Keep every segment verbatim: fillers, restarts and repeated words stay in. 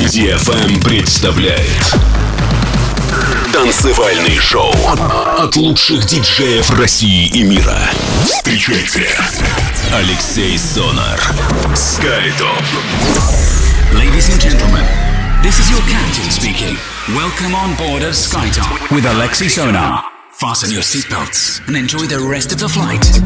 ди эф эм представляет танцевальный шоу от лучших диджеев России и мира. Встречайте, Алексей Сонар, Skytop. Ladies and gentlemen, this is your captain speaking. Welcome on board of Skytop with Alexei Sonar. Fasten your seatbelts and enjoy the rest of the flight.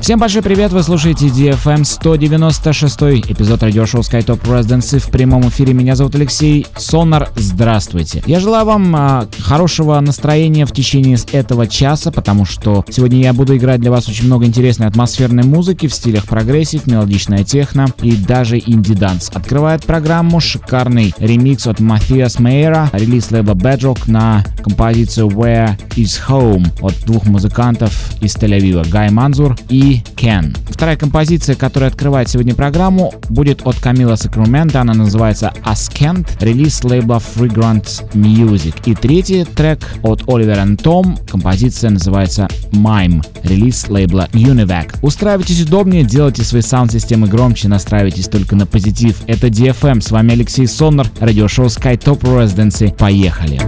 Всем большой привет, вы слушаете ди эф эм сто девяносто шесть, эпизод радиошоу Skytop Residency в прямом эфире. Меня зовут Алексей Сонар, здравствуйте. Я желаю вам а, хорошего настроения в течение этого часа, потому что сегодня я буду играть для вас очень много интересной атмосферной музыки в стилях прогрессив, мелодичная техно и даже инди-данс. Открывает программу шикарный ремикс от Mathias Meyer, релиз лейбла Badrock на композицию Where is Home от двух музыкантов из Тель-Авива, Гай Манцур и Ken. Вторая композиция, которая открывает сегодня программу, будет от Камила Сакрументо. Она называется As Ken, релиз лейбла Fragrant Music. И третий трек от Оливера Том. Композиция называется Mime, релиз лейбла Univac. Устраивайтесь удобнее, делайте свои саунд-системы громче, настраивайтесь только на позитив. Это ди эф эм, с вами Алексей Сонар, радиошоу Skytop Residency. Поехали!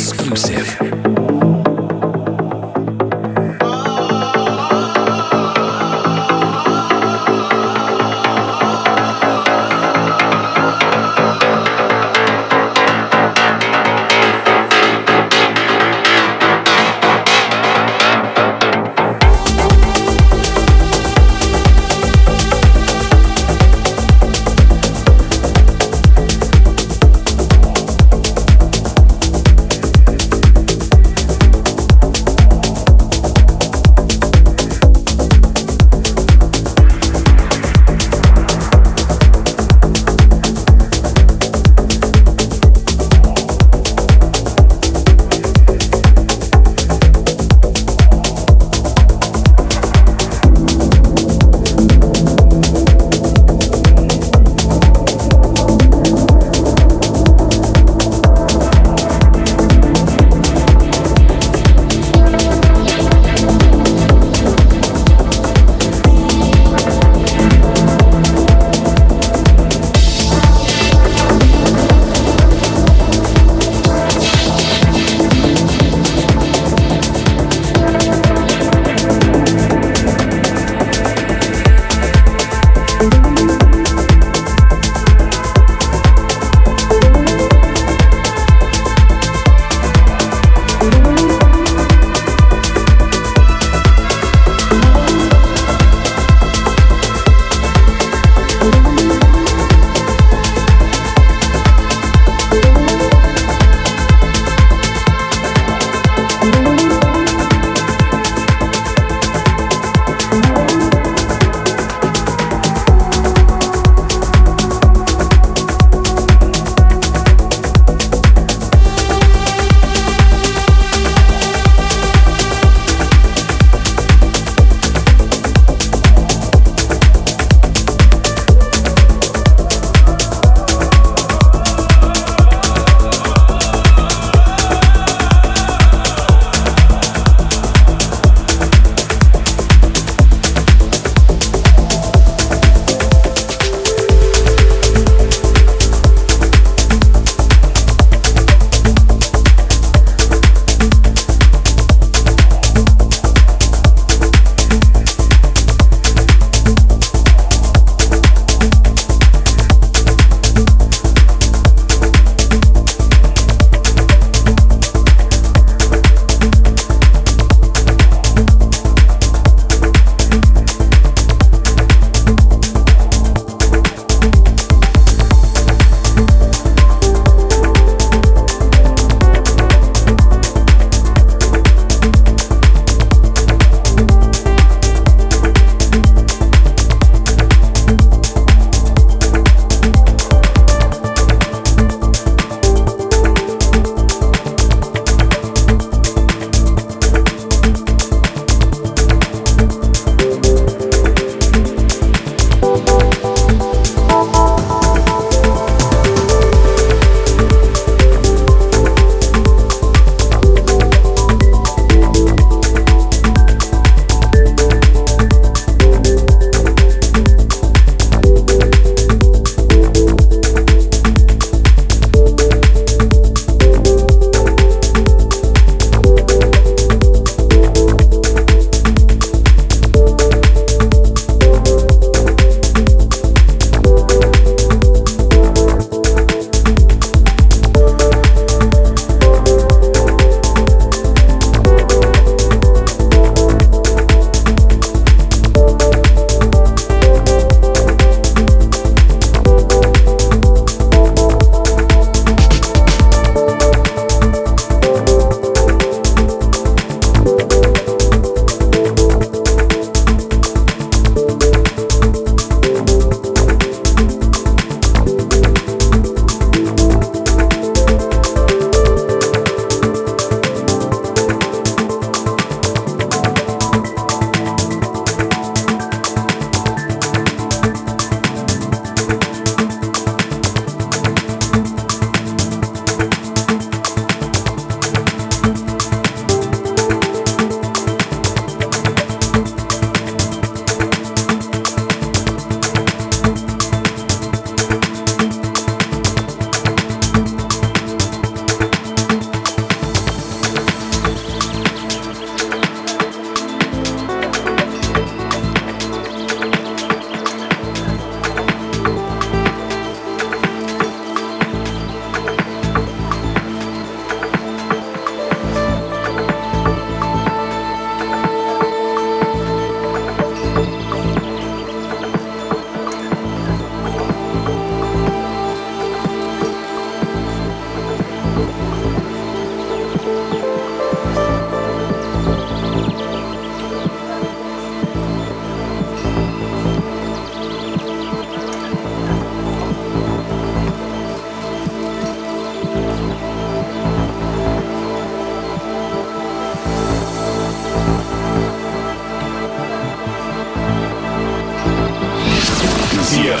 exclusive.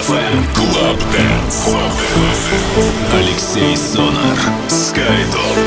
ди эф эм Club Dance. Алексей Сонар, Skytop.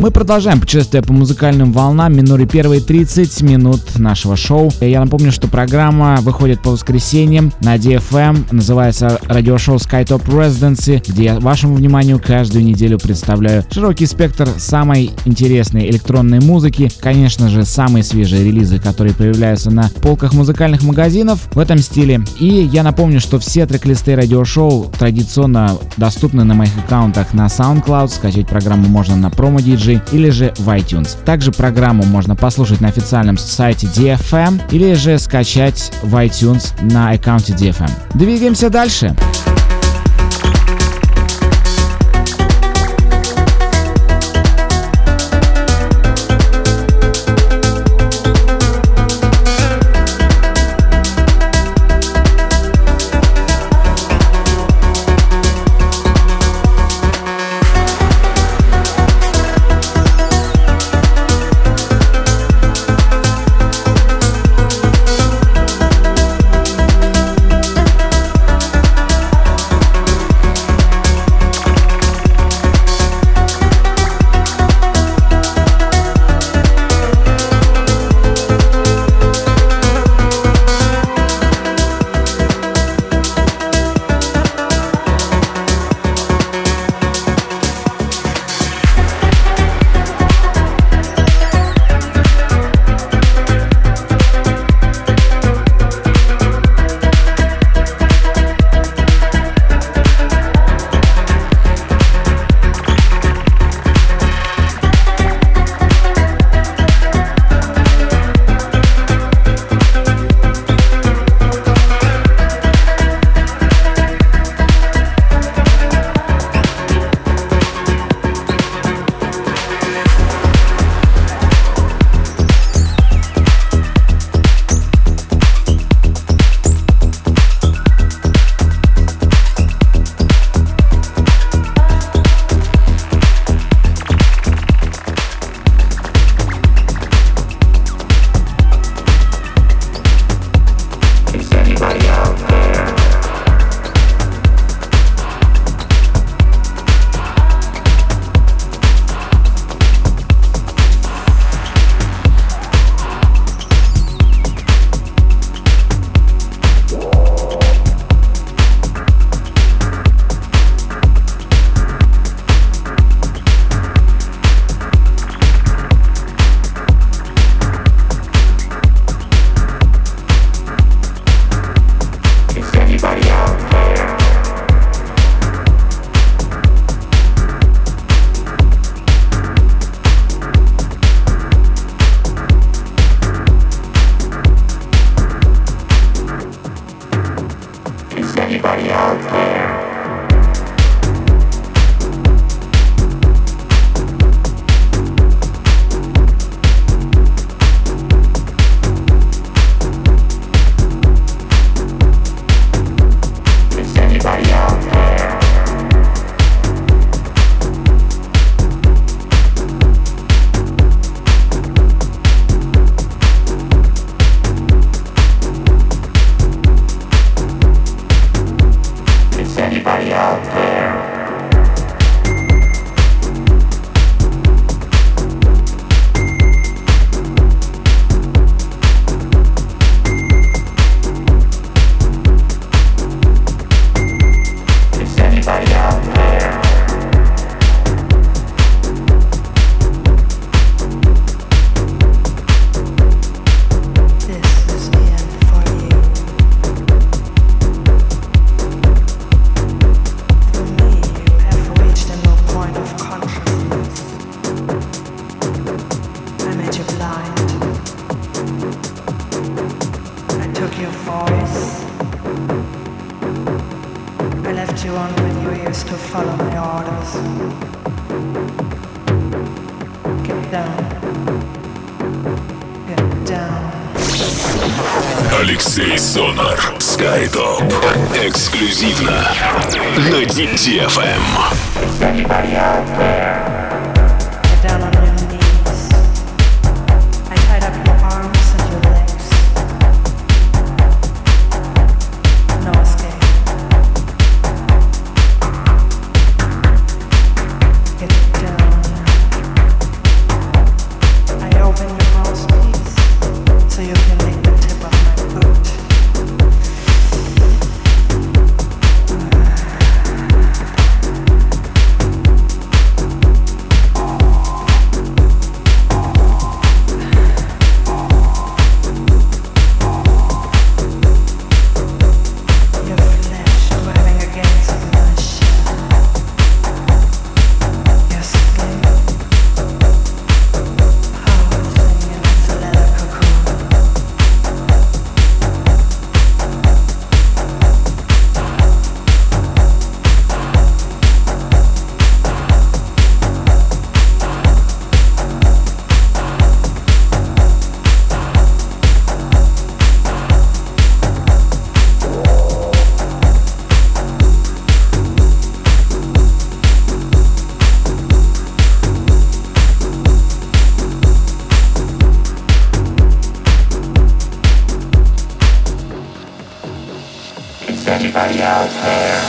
Мы продолжаем путешествие по музыкальным волнам, минули первые тридцать минут нашего шоу. Я напомню, что программа выходит по воскресеньям на ди эф эм, называется радиошоу Skytop Residency, где я вашему вниманию каждую неделю представляю широкий спектр самой интересной электронной музыки, конечно же, самые свежие релизы, которые появляются на полках музыкальных магазинов в этом стиле. И я напомню, что все трек-листы радиошоу традиционно доступны на моих аккаунтах на SoundCloud, скачать программу можно на Promo ди джей или же в iTunes. Также программу можно послушать на официальном сайте ди эф эм или же скачать в iTunes на аккаунте ди эф эм. Двигаемся дальше. Алексей Сонар, Skytop, эксклюзивно на ди эф эм. everybody out there.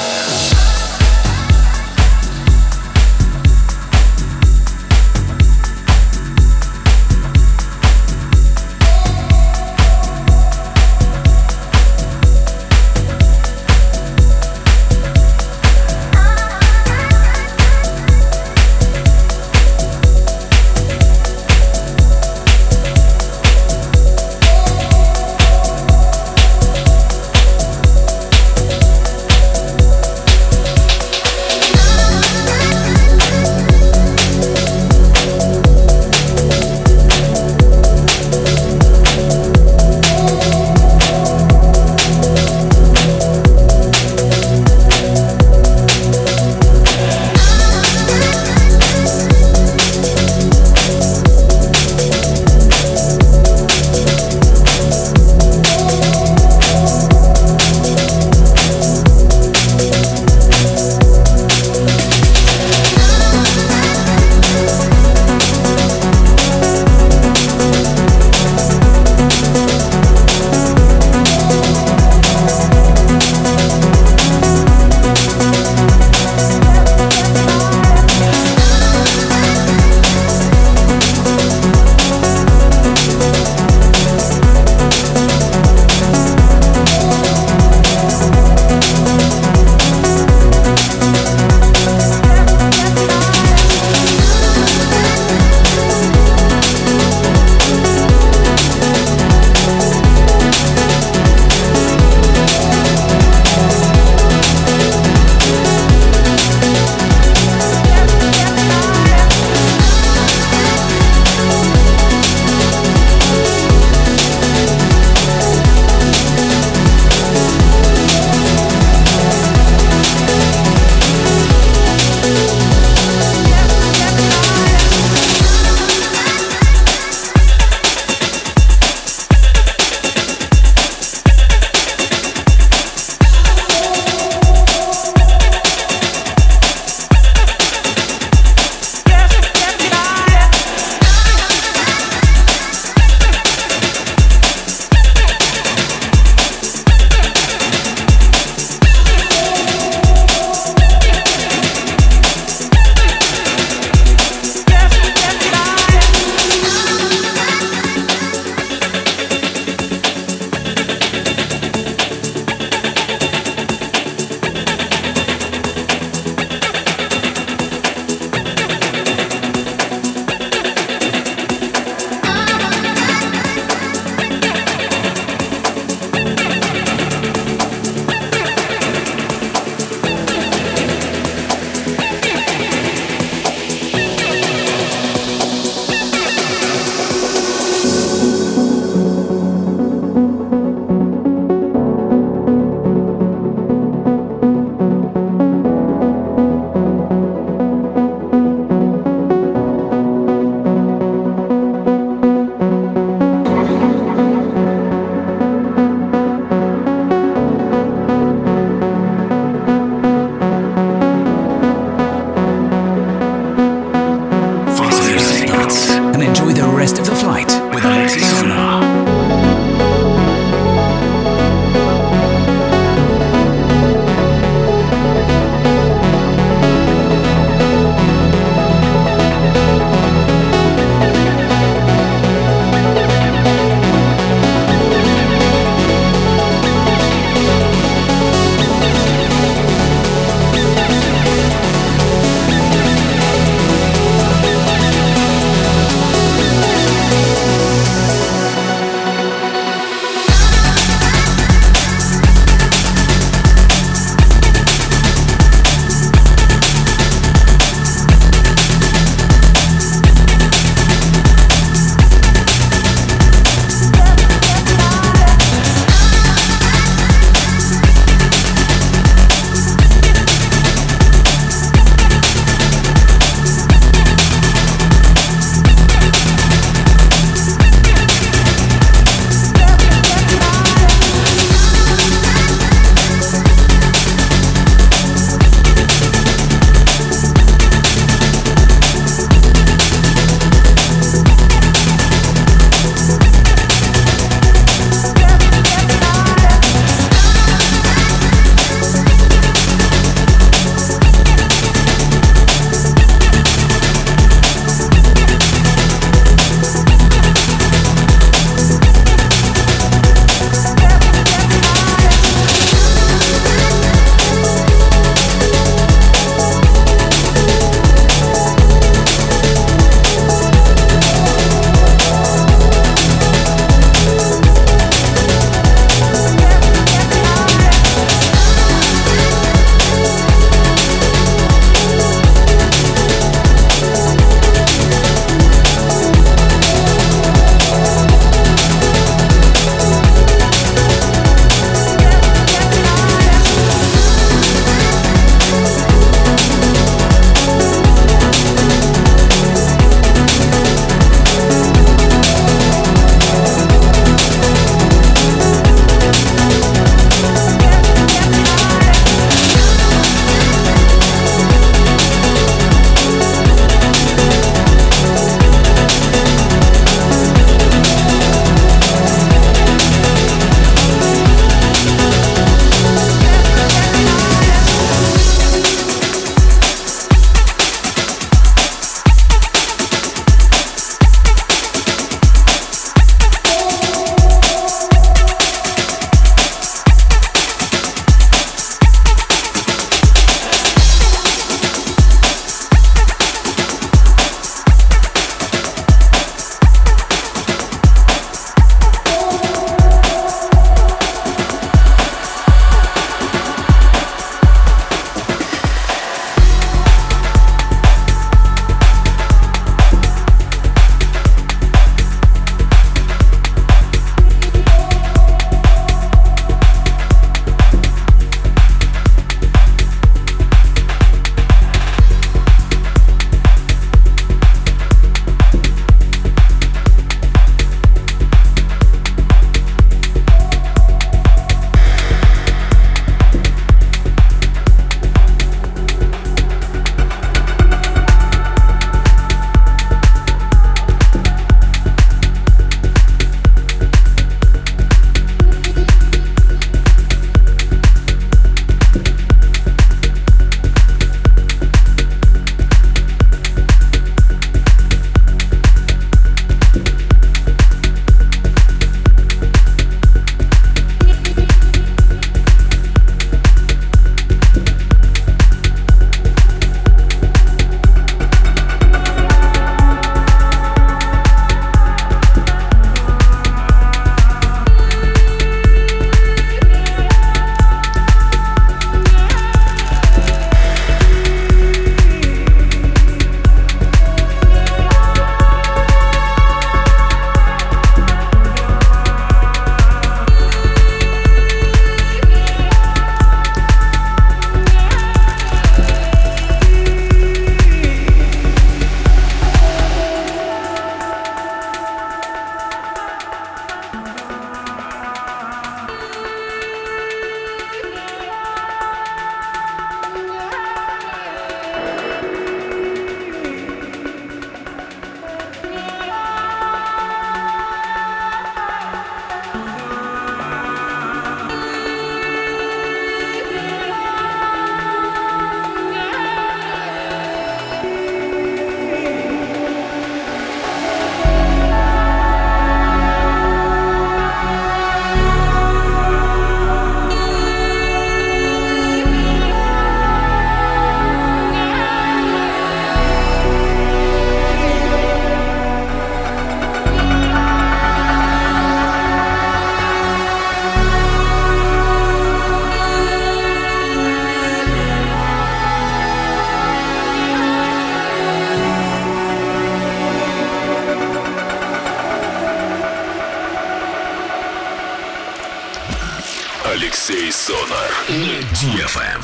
Алексей Сонар на ди эф эм.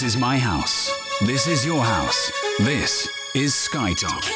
This is my house. This is your house. This is Skytop.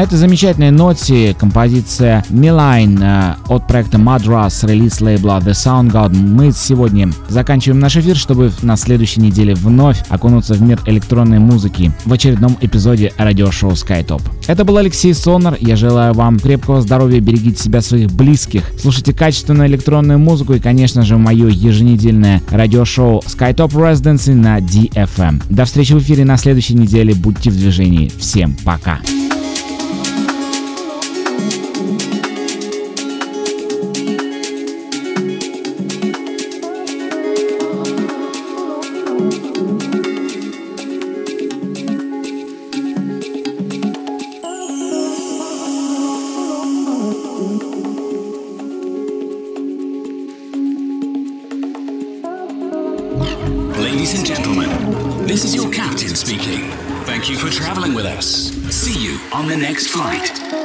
На этой замечательной ноте композиция «Meline» от проекта Madras, релиз лейбла The Sound God, мы сегодня заканчиваем наш эфир, чтобы на следующей неделе вновь окунуться в мир электронной музыки в очередном эпизоде радиошоу Skytop. Это был Алексей Сонар. Я желаю вам крепкого здоровья, берегите себя, своих близких, слушайте качественную электронную музыку и, конечно же, мое еженедельное радиошоу Skytop Residency на ди эф эм. До встречи в эфире на следующей неделе. Будьте в движении. Всем пока. Next flight.